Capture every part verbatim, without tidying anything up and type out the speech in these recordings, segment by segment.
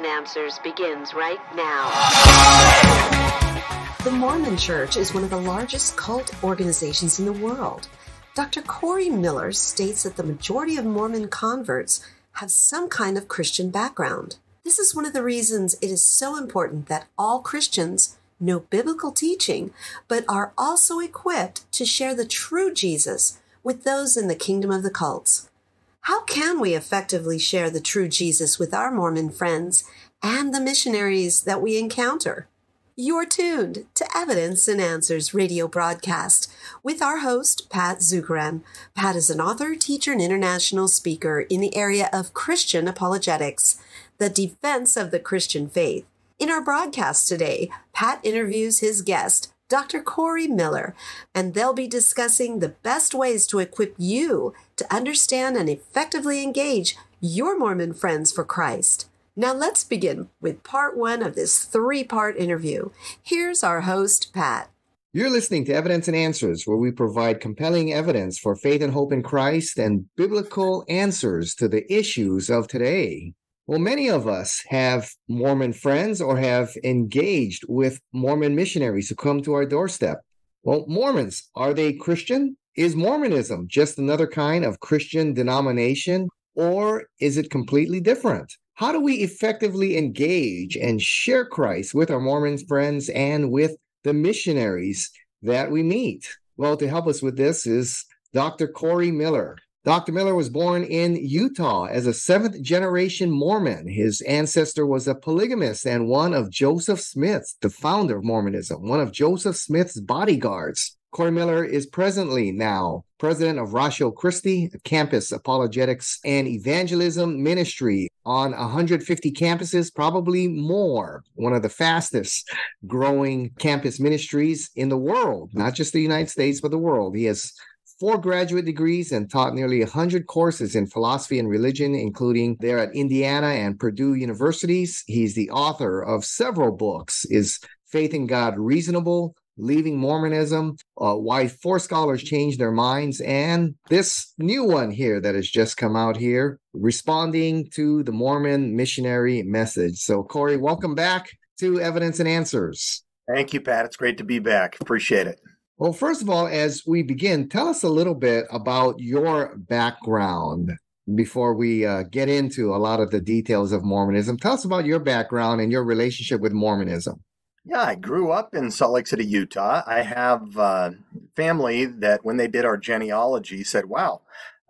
and Answers begins right now. The Mormon Church is one of the largest cult organizations in the world. Doctor Corey Miller states that the majority of Mormon converts have some kind of Christian background. This is one of the reasons it is so important that all Christians know biblical teaching, but are also equipped to share the true Jesus with those in the kingdom of the cults. How can we effectively share the true Jesus with our Mormon friends and the missionaries that we encounter? You're tuned to Evidence and Answers radio broadcast with our host, Pat Zukaran. Pat is an author, teacher, and international speaker in the area of Christian apologetics, the defense of the Christian faith. In our broadcast today, Pat interviews his guest, Doctor Corey Miller, and they'll be discussing the best ways to equip you to understand and effectively engage your Mormon friends for Christ. Now let's begin with part one of this three-part interview. Here's our host, Pat. You're listening to Evidence and Answers, where we provide compelling evidence for faith and hope in Christ and biblical answers to the issues of today. Well, many of us have Mormon friends or have engaged with Mormon missionaries who come to our doorstep. Well, Mormons, are they Christian? Is Mormonism just another kind of Christian denomination, or is it completely different? How do we effectively engage and share Christ with our Mormon friends and with the missionaries that we meet? Well, to help us with this is Doctor Corey Miller. Doctor Miller was born in Utah as a seventh-generation Mormon. His ancestor was a polygamist and one of Joseph Smith, the founder of Mormonism, one of Joseph Smith's bodyguards. Corey Miller is presently now president of Ratio Christi, a campus apologetics and evangelism ministry on one hundred fifty campuses, probably more, one of the fastest growing campus ministries in the world, not just the United States, but the world. He has four graduate degrees and taught nearly one hundred courses in philosophy and religion, including there at Indiana and Purdue Universities. He's the author of several books. Is Faith in God Reasonable? Leaving Mormonism, uh, Why Four Scholars Changed Their Minds, and this new one here that has just come out here, Responding to the Mormon Missionary Message. So, Corey, welcome back to Evidence and Answers. Thank you, Pat. It's great to be back. Appreciate it. Well, first of all, as we begin, tell us a little bit about your background before we uh, get into a lot of the details of Mormonism. Tell us about your background and your relationship with Mormonism. Yeah, I grew up in Salt Lake City, Utah. I have uh, family that when they did our genealogy said, wow,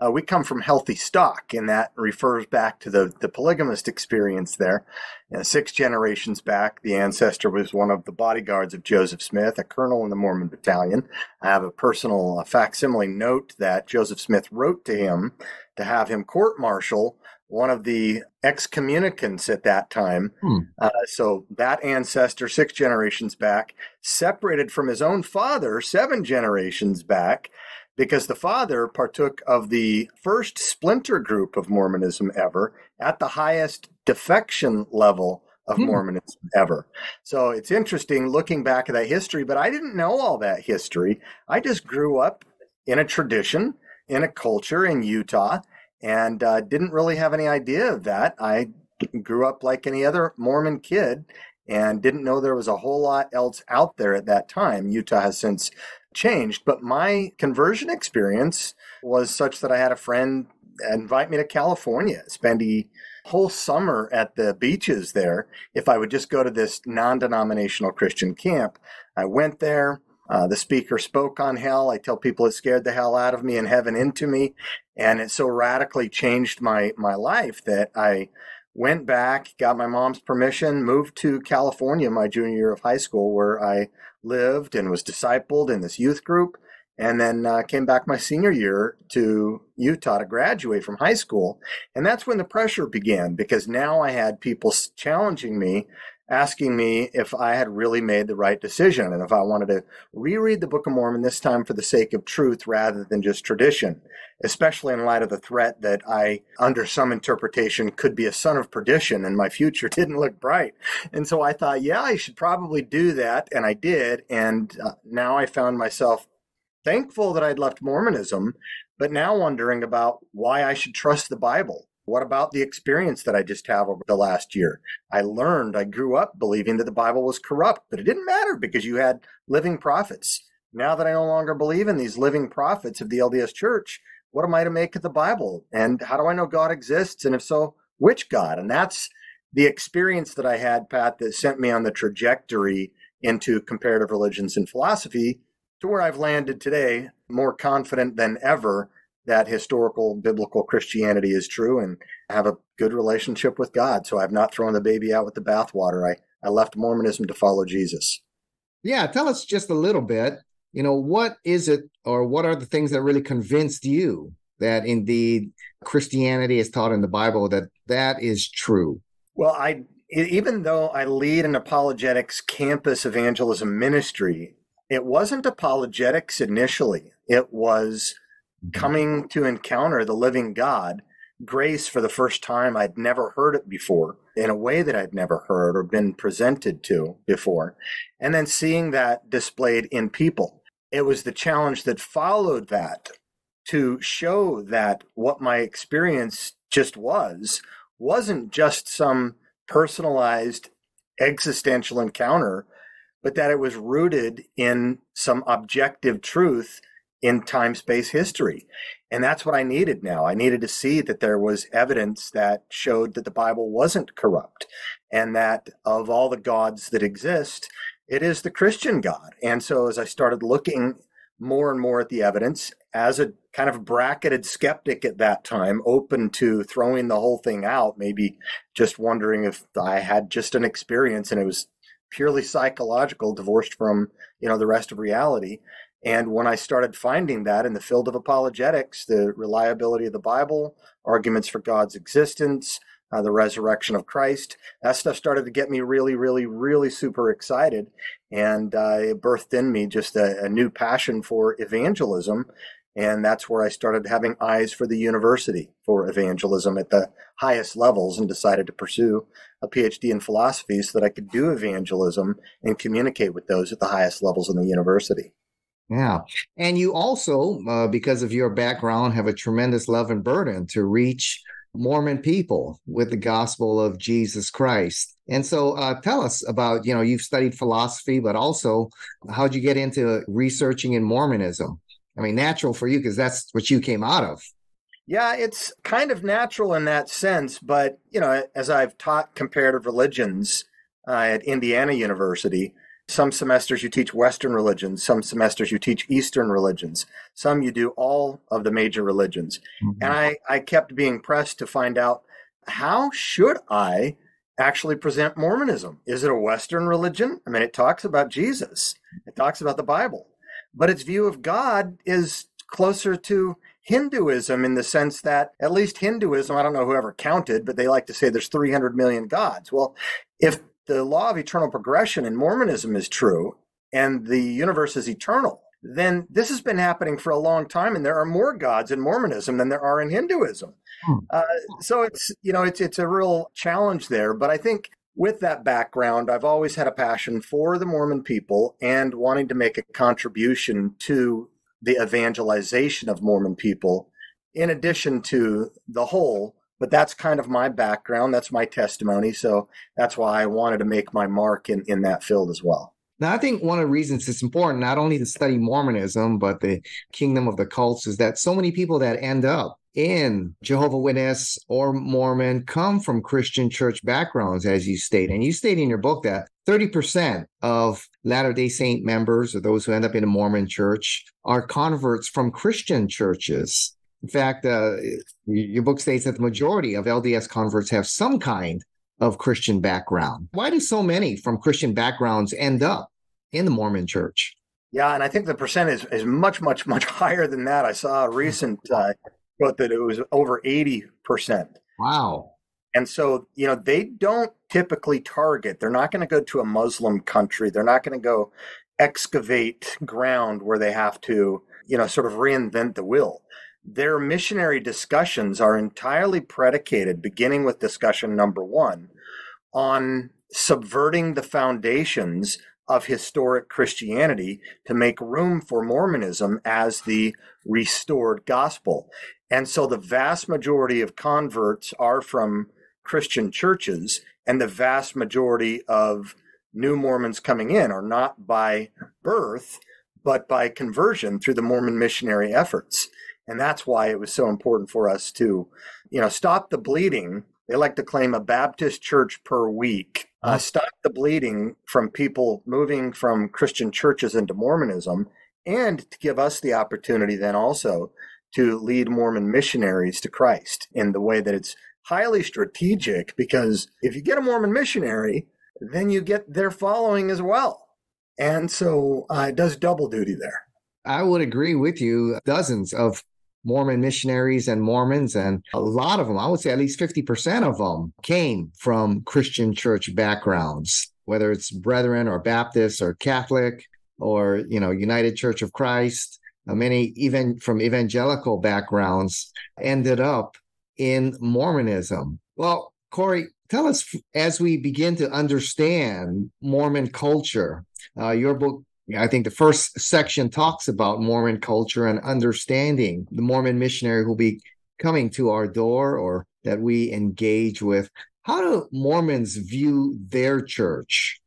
uh, we come from healthy stock. And that refers back to the, the polygamist experience there. And six generations back, the ancestor was one of the bodyguards of Joseph Smith, a colonel in the Mormon battalion. I have a personal uh, facsimile note that Joseph Smith wrote to him to have him court-martial one of the excommunicants at that time. Hmm. Uh, so that ancestor, six generations back, separated from his own father, seven generations back, because the father partook of the first splinter group of Mormonism ever at the highest defection level of hmm. Mormonism ever. So it's interesting looking back at that history, but I didn't know all that history. I just grew up in a tradition, in a culture in Utah, and uh, didn't really have any idea of that. I grew up like any other Mormon kid and didn't know there was a whole lot else out there at that time. Utah has since changed, but my conversion experience was such that I had a friend invite me to California, spend a whole summer at the beaches there if I would just go to this non-denominational Christian camp. I went there. Uh, the speaker spoke on hell. I tell people it scared the hell out of me and heaven into me. And it so radically changed my, my life that I went back, got my mom's permission, moved to California my junior year of high school where I lived and was discipled in this youth group. And then uh, came back my senior year to Utah to graduate from high school. And that's when the pressure began because now I had people challenging me, asking me if I had really made the right decision and if I wanted to reread the Book of Mormon this time for the sake of truth rather than just tradition, especially in light of the threat that I, under some interpretation, could be a son of perdition and my future didn't look bright. And so I thought, yeah, I should probably do that, and I did, and uh, now I found myself thankful that I'd left Mormonism, but now wondering about why I should trust the Bible, What about the experience that I just have over the last year? I learned, I grew up believing that the Bible was corrupt, but it didn't matter because you had living prophets. Now that I no longer believe in these living prophets of the L D S Church, what am I to make of the Bible? And how do I know God exists? And if so, which God? And that's the experience that I had, Pat, that sent me on the trajectory into comparative religions and philosophy to where I've landed today, more confident than ever that historical biblical Christianity is true and I have a good relationship with God. So I've not thrown the baby out with the bathwater. I, I left Mormonism to follow Jesus. Yeah. Tell us just a little bit. You know, what is it or what are the things that really convinced you that indeed Christianity is taught in the Bible, that that is true? Well, I even though I lead an apologetics campus evangelism ministry, it wasn't apologetics initially. It was coming to encounter the living God, grace for the first time. I'd never heard it before in a way that I'd never heard or been presented to before, and then seeing that displayed in people. It was the challenge that followed that to show that what my experience just was, wasn't just some personalized existential encounter, but that it was rooted in some objective truth in time-space history. And that's what I needed now. I needed to see that there was evidence that showed that the Bible wasn't corrupt and that of all the gods that exist, it is the Christian God. And so as I started looking more and more at the evidence, as a kind of bracketed skeptic at that time, open to throwing the whole thing out, maybe just wondering if I had just an experience and it was purely psychological, divorced from, you know, the rest of reality. And when I started finding that in the field of apologetics, the reliability of the Bible, arguments for God's existence, Uh, the resurrection of Christ, that stuff started to get me really, really, really super excited. And uh, it birthed in me just a, a new passion for evangelism. And that's where I started having eyes for the university for evangelism at the highest levels and decided to pursue a P H D in philosophy so that I could do evangelism and communicate with those at the highest levels in the university. Yeah. And you also, uh, because of your background, have a tremendous love and burden to reach Mormon people with the gospel of Jesus Christ. And so uh, tell us about, you know, you've studied philosophy, but also how'd you get into researching in Mormonism? I mean, natural for you because that's what you came out of. Yeah, it's kind of natural in that sense. But, you know, as I've taught comparative religions uh, at Indiana University, some semesters you teach Western religions, some semesters you teach Eastern religions, some you do all of the major religions. Mm-hmm. And I, I kept being pressed to find out, how should I actually present Mormonism? Is it a Western religion? I mean, it talks about Jesus. It talks about the Bible. But its view of God is closer to Hinduism in the sense that, at least Hinduism, I don't know whoever counted, but they like to say there's three hundred million gods. Well, if the law of eternal progression in Mormonism is true, and the universe is eternal, then this has been happening for a long time, and there are more gods in Mormonism than there are in Hinduism. Uh, so it's, you know, it's it's a real challenge there. But I think with that background, I've always had a passion for the Mormon people and wanting to make a contribution to the evangelization of Mormon people, in addition to the whole. But that's kind of my background. That's my testimony. So that's why I wanted to make my mark in, in that field as well. Now, I think one of the reasons it's important not only to study Mormonism, but the kingdom of the cults is that so many people that end up in Jehovah's Witness or Mormon come from Christian church backgrounds, as you state. And you state in your book that thirty percent of Latter-day Saint members, or those who end up in a Mormon church, are converts from Christian churches. In fact, uh, your book states that the majority of L D S converts have some kind of Christian background. Why do so many from Christian backgrounds end up in the Mormon church? Yeah, and I think the percent is, is much, much, much higher than that. I saw a recent uh, quote that it was over eighty percent. Wow. And so, you know, they don't typically target. They're not going to go to a Muslim country. They're not going to go excavate ground where they have to, you know, sort of reinvent the wheel. Their missionary discussions are entirely predicated, beginning with discussion number one, on subverting the foundations of historic Christianity to make room for Mormonism as the restored gospel. And so the vast majority of converts are from Christian churches, and the vast majority of new Mormons coming in are not by birth, but by conversion through the Mormon missionary efforts. And that's why it was so important for us to, you know, stop the bleeding. They like to claim a Baptist church per week. Uh, stop the bleeding from people moving from Christian churches into Mormonism, and to give us the opportunity then also to lead Mormon missionaries to Christ in the way that it's highly strategic, because if you get a Mormon missionary, then you get their following as well. And so uh, it does double duty there. I would agree with you. Dozens of Mormon missionaries and Mormons, and a lot of them, I would say at least fifty percent of them came from Christian church backgrounds, whether it's Brethren or Baptist or Catholic or, you know, United Church of Christ. Many even from evangelical backgrounds ended up in Mormonism. Well, Corey, tell us, as we begin to understand Mormon culture, uh, your book, I think the first section talks about Mormon culture and understanding the Mormon missionary who will be coming to our door or that we engage with. How do Mormons view their church?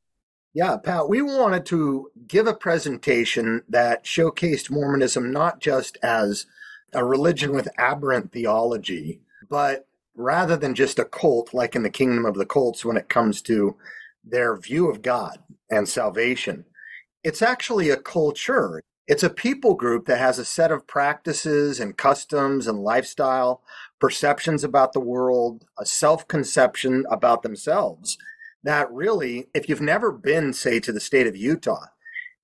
Yeah, Pat, we wanted to give a presentation that showcased Mormonism not just as a religion with aberrant theology, but rather than just a cult, like in the Kingdom of the Colts, when it comes to their view of God and salvation. It's actually a culture. It's a people group that has a set of practices and customs and lifestyle, perceptions about the world, a self-conception about themselves. That really, if you've never been, say, to the state of Utah,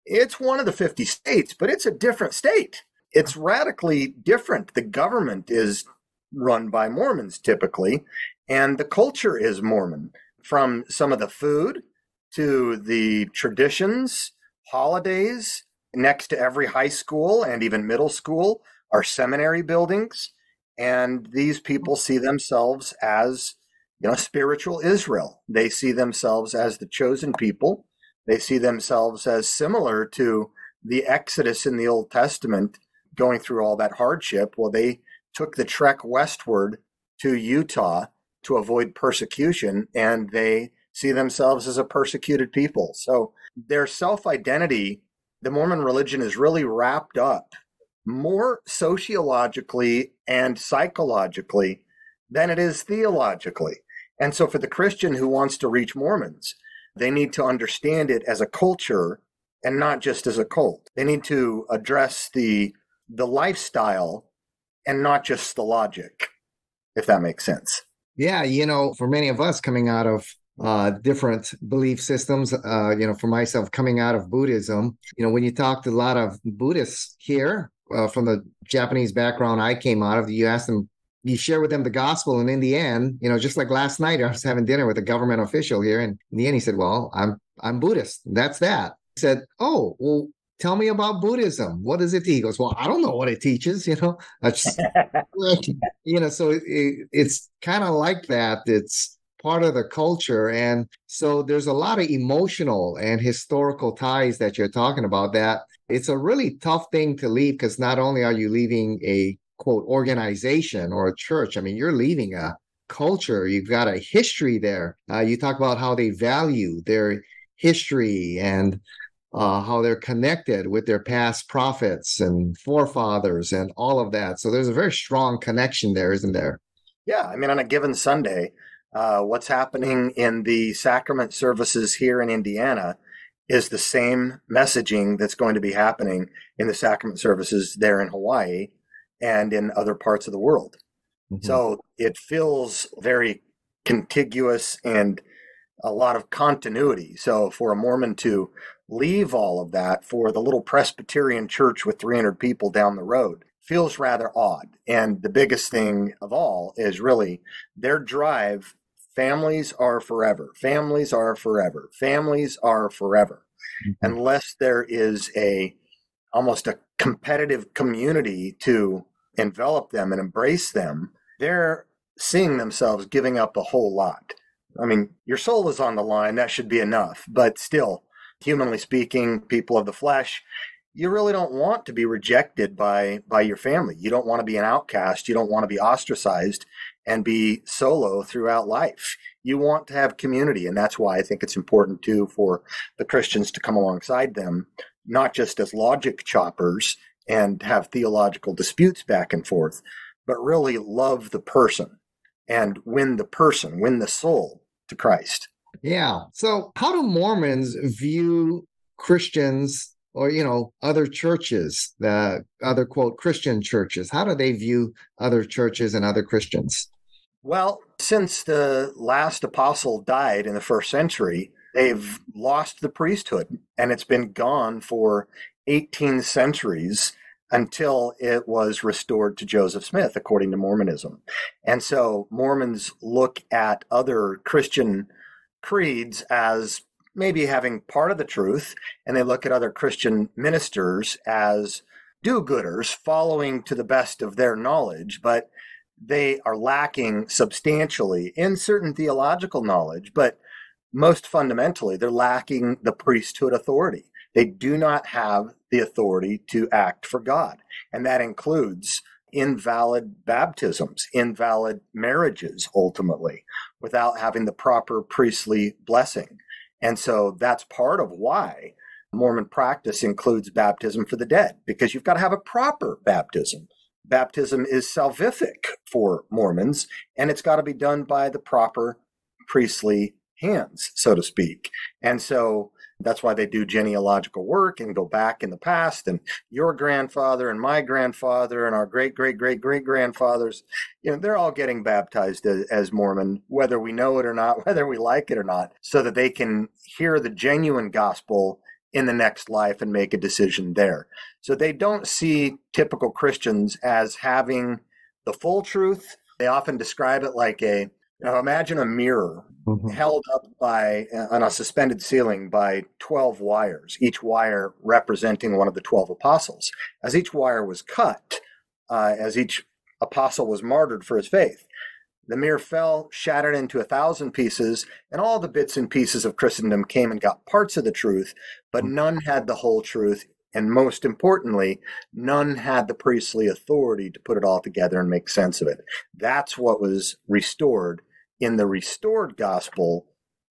it's one of the fifty states, but it's a different state. It's radically different. The government is run by Mormons typically, and the culture is Mormon, from some of the food to the traditions, holidays. Next to every high school and even middle school are seminary buildings, and these people see themselves as, you know, spiritual Israel. They see themselves as the chosen people. They see themselves as similar to the Exodus in the Old Testament, going through all that hardship. Well, they took the trek westward to Utah to avoid persecution, and they see themselves as a persecuted people. So their self-identity, the Mormon religion, is really wrapped up more sociologically and psychologically than it is theologically. And so for the Christian who wants to reach Mormons, they need to understand it as a culture and not just as a cult. They need to address the the lifestyle and not just the logic, if that makes sense. Yeah, you know, for many of us coming out of uh, different belief systems, uh, you know, for myself coming out of Buddhism, you know, when you talk to a lot of Buddhists here uh, from the Japanese background I came out of, you ask them, you share with them the gospel, and in the end, you know, just like last night, I was having dinner with a government official here, and in the end, he said, well, I'm I'm Buddhist. That's that. He said, oh, well, tell me about Buddhism. What is it? He goes, well, I don't know what it teaches, you know. I just, you know, so it, it, it's kind of like that. It's part of the culture. And so there's a lot of emotional and historical ties that you're talking about that it's a really tough thing to leave, because not only are you leaving a quote, organization or a church. I mean, you're leaving a culture. You've got a history there. Uh, you talk about how they value their history and uh, how they're connected with their past prophets and forefathers and all of that. So there's a very strong connection there, isn't there? Yeah. I mean, on a given Sunday, uh, what's happening in the sacrament services here in Indiana is the same messaging that's going to be happening in the sacrament services there in Hawaii and in other parts of the world. Mm-hmm. So it feels very contiguous and a lot of continuity. So for a Mormon to leave all of that for the little Presbyterian church with three hundred people down the road feels rather odd. And the biggest thing of all is really their drive, families are forever, families are forever, families are forever. Mm-hmm. Unless there is a almost a competitive community to envelop them and embrace them, they're seeing themselves giving up a whole lot. I mean, your soul is on the line. That should be enough. But still, humanly speaking, people of the flesh, you really don't want to be rejected by by your family. You don't want to be an outcast. You don't want to be ostracized and be solo throughout life. You want to have community, and that's why I think it's important too for the Christians to come alongside them, not just as logic choppers and have theological disputes back and forth, but really love the person and win the person, win the soul to Christ. Yeah. So how do Mormons view Christians or, you know, other churches, the other, quote, Christian churches? How do they view other churches and other Christians? Well, since the last apostle died in the first century, they've lost the priesthood, and it's been gone for eighteen centuries until it was restored to Joseph Smith, according to Mormonism. And so Mormons look at other Christian creeds as maybe having part of the truth, and they look at other Christian ministers as do-gooders following to the best of their knowledge, but they are lacking substantially in certain theological knowledge, but most fundamentally, they're lacking the priesthood authority. They do not have the authority to act for God, and that includes invalid baptisms, invalid marriages, ultimately, without having the proper priestly blessing. And so that's part of why Mormon practice includes baptism for the dead, because you've got to have a proper baptism. Baptism is salvific for Mormons, and it's got to be done by the proper priestly hands, so to speak. And so that's why they do genealogical work and go back in the past, and your grandfather and my grandfather and our great, great, great, great grandfathers, you know, they're all getting baptized as Mormon, whether we know it or not, whether we like it or not, so that they can hear the genuine gospel in the next life and make a decision there. So they don't see typical Christians as having the full truth. They often describe it like a, you know, imagine a mirror mm-hmm. held up by on a suspended ceiling by twelve wires, each wire representing one of the twelve apostles. As each wire was cut, uh, as each apostle was martyred for his faith, the mirror fell, shattered into a thousand pieces, and all the bits and pieces of Christendom came and got parts of the truth, but none had the whole truth. And most importantly, none had the priestly authority to put it all together and make sense of it. That's what was restored in the restored gospel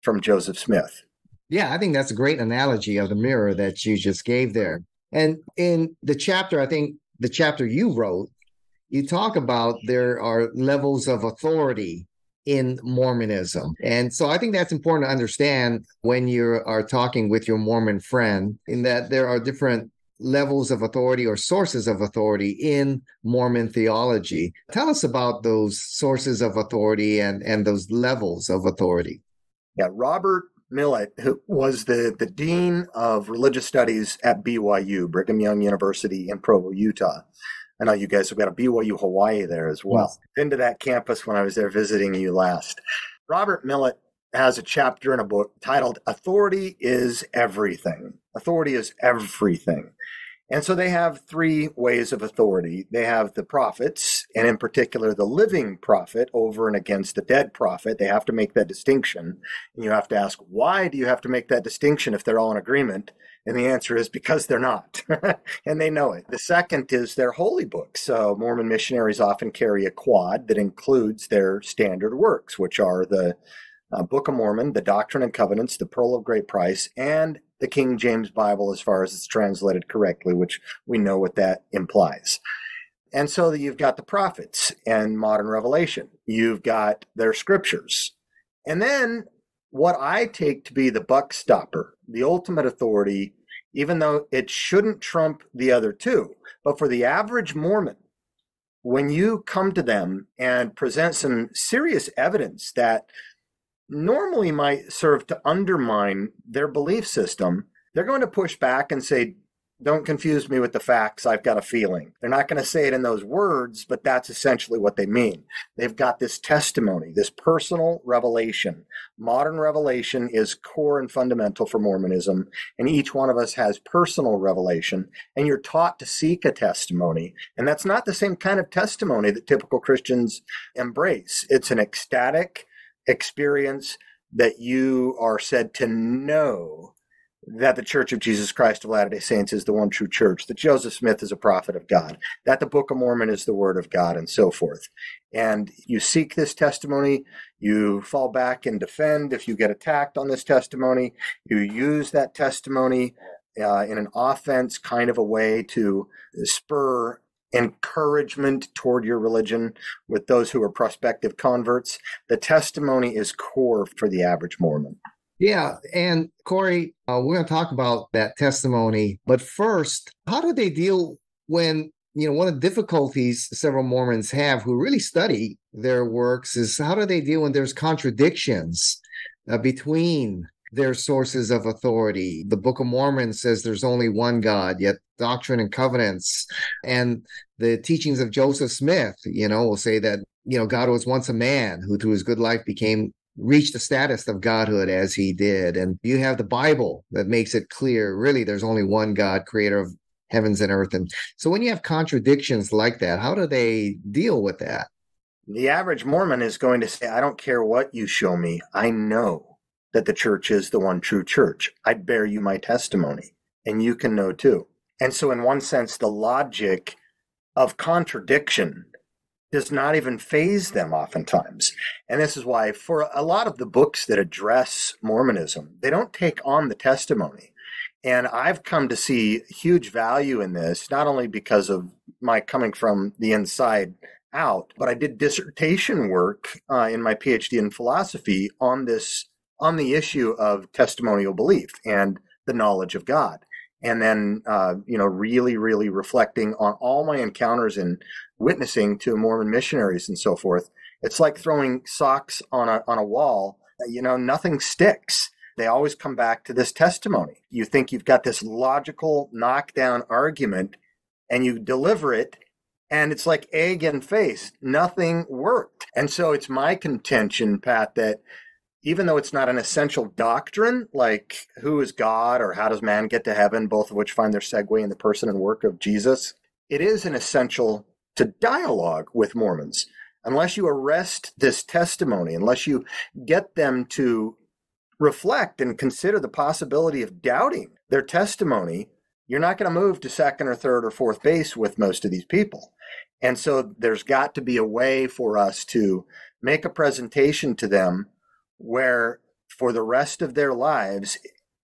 from Joseph Smith. Yeah, I think that's a great analogy of the mirror that you just gave there. And in the chapter, I think the chapter you wrote, you talk about there are levels of authority in Mormonism. And so I think that's important to understand when you are talking with your Mormon friend, in that there are different levels of authority or sources of authority in Mormon theology. Tell us about those sources of authority and, and those levels of authority. Yeah, Robert Millett, who was the, the dean of religious studies at B Y U, Brigham Young University in Provo, Utah. I know you guys have got a B Y U-Hawaii there as well. Yes. Been to that campus when I was there visiting you last. Robert Millett has a chapter in a book titled Authority is Everything. Authority is everything. And so they have three ways of authority. They have the prophets, and in particular, the living prophet over and against the dead prophet. They have to make that distinction. And you have to ask, why do you have to make that distinction if they're all in agreement? And the answer is because they're not, and they know it. The second is their holy books. So Mormon missionaries often carry a quad that includes their standard works, which are the uh, Book of Mormon, the Doctrine and Covenants, the Pearl of Great Price, and the King James Bible, as far as it's translated correctly, which we know what that implies. And so you've got the prophets and modern revelation. You've got their scriptures. And then what I take to be the buck stopper, the ultimate authority, even though it shouldn't trump the other two. But for the average Mormon, when you come to them and present some serious evidence that normally might serve to undermine their belief system, they're going to push back and say, don't confuse me with the facts. I've got a feeling. They're not going to say it in those words, but that's essentially what they mean. They've got this testimony, this personal revelation. Modern revelation is core and fundamental for Mormonism, and each one of us has personal revelation, and you're taught to seek a testimony, and that's not the same kind of testimony that typical Christians embrace. It's an ecstatic experience that you are said to know that the Church of Jesus Christ of Latter-day Saints is the one true church, that Joseph Smith is a prophet of God, that the Book of Mormon is the word of God, and so forth. And you seek this testimony, you fall back and defend if you get attacked on this testimony, you use that testimony uh, in an offense kind of a way to spur encouragement toward your religion with those who are prospective converts. The testimony is core for the average Mormon. Yeah. And Corey, uh, we're going to talk about that testimony. But first, how do they deal when, you know, one of the difficulties several Mormons have who really study their works is how do they deal when there's contradictions uh, between their sources of authority? The Book of Mormon says there's only one God, yet Doctrine and Covenants and the teachings of Joseph Smith, you know, will say that, you know, God was once a man who through his good life became reached the status of godhood as he did. And you have the Bible that makes it clear, really, there's only one God, creator of heavens and earth. And so when you have contradictions like that, how do they deal with that? The average Mormon is going to say, I don't care what you show me. I know that the church is the one true church. I bear you my testimony, and you can know too. And so in one sense, the logic of contradiction does not even faze them oftentimes. And this is why for a lot of the books that address Mormonism, they don't take on the testimony. And I've come to see huge value in this, not only because of my coming from the inside out, but I did dissertation work uh, in my PhD in philosophy on this, on the issue of testimonial belief and the knowledge of God. And then, uh, you know, really, really reflecting on all my encounters in witnessing to Mormon missionaries and so forth. It's like throwing socks on a on a wall. You know, nothing sticks. They always come back to this testimony. You think you've got this logical knockdown argument and you deliver it, and it's like egg in face. Nothing worked. And so it's my contention, Pat, that even though it's not an essential doctrine, like who is God or how does man get to heaven, both of which find their segue in the person and work of Jesus, it is an essential to dialogue with Mormons. Unless you arrest this testimony, unless you get them to reflect and consider the possibility of doubting their testimony, you're not going to move to second or third or fourth base with most of these people. And so there's got to be a way for us to make a presentation to them where for the rest of their lives,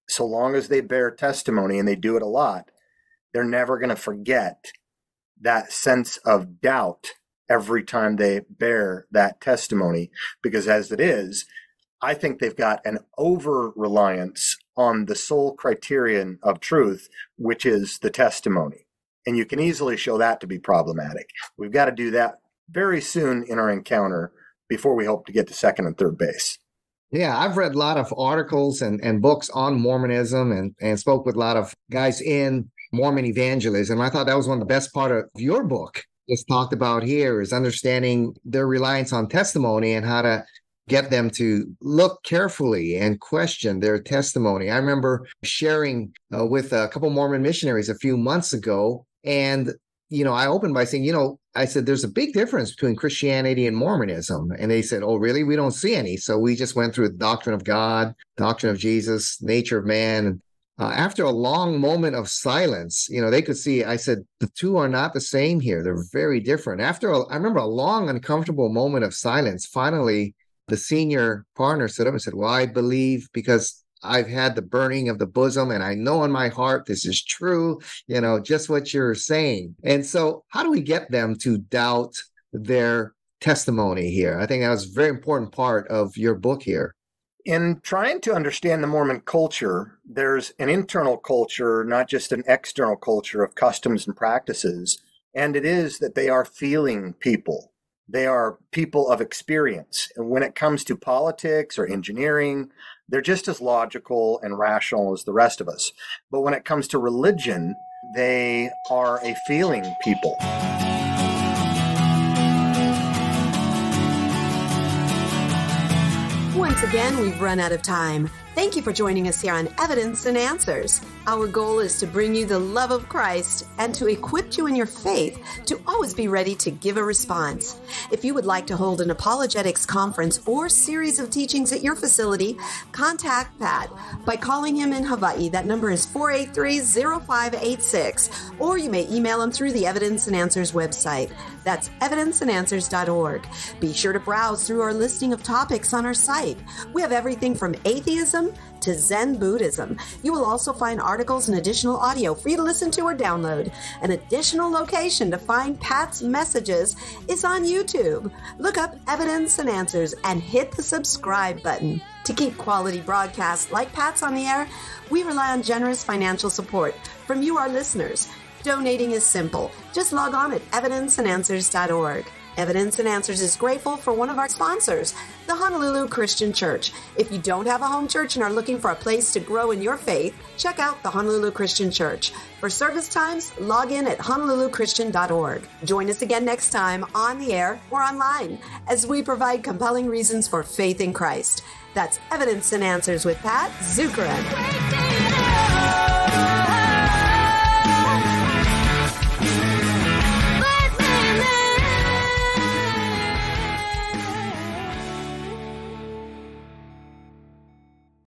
so long as they bear testimony, and they do it a lot, they're never going to forget that sense of doubt every time they bear that testimony. Because as it is, I think they've got an over-reliance on the sole criterion of truth, which is the testimony. And you can easily show that to be problematic. We've got to do that very soon in our encounter before we hope to get to second and third base. Yeah, I've read a lot of articles and, and books on Mormonism and, and spoke with a lot of guys in Mormon evangelism. I thought that was one of the best part of your book that's talked about here is understanding their reliance on testimony and how to get them to look carefully and question their testimony. I remember sharing uh, with a couple Mormon missionaries a few months ago, and you know, I opened by saying, you know, I said, there's a big difference between Christianity and Mormonism. And they said, oh, really? We don't see any. So we just went through the doctrine of God, doctrine of Jesus, nature of man. And uh, after a long moment of silence, you know, they could see, I said, the two are not the same here. They're very different. After, a, I remember a long, uncomfortable moment of silence, finally, the senior partner stood up and said, well, I believe because I've had the burning of the bosom, and I know in my heart this is true, you know, just what you're saying. And so how do we get them to doubt their testimony here? I think that was a very important part of your book here. In trying to understand the Mormon culture, there's an internal culture, not just an external culture of customs and practices, and it is that they are feeling people. They are people of experience. And when it comes to politics or engineering, they're just as logical and rational as the rest of us. But when it comes to religion, they are a feeling people. Once again, we've run out of time. Thank you for joining us here on Evidence and Answers. Our goal is to bring you the love of Christ and to equip you in your faith to always be ready to give a response. If you would like to hold an apologetics conference or series of teachings at your facility, contact Pat by calling him in Hawaii. That number is four eight three, zero five eight six, or you may email him through the Evidence and Answers website. That's evidence and answers dot org. Be sure to browse through our listing of topics on our site. We have everything from atheism to Zen Buddhism. You will also find articles and additional audio for you to listen to or download. An additional location to find Pat's messages is on YouTube. Look up Evidence and Answers and hit the subscribe button. To keep quality broadcasts like Pat's on the air, we rely on generous financial support from you, our listeners. Donating is simple. Just log on at evidence and answers dot org. Evidence and Answers is grateful for one of our sponsors, the Honolulu Christian Church. If you don't have a home church and are looking for a place to grow in your faith, check out the Honolulu Christian Church. For service times, log in at honolulu christian dot org. Join us again next time on the air or online as we provide compelling reasons for faith in Christ. That's Evidence and Answers with Pat Zukaran.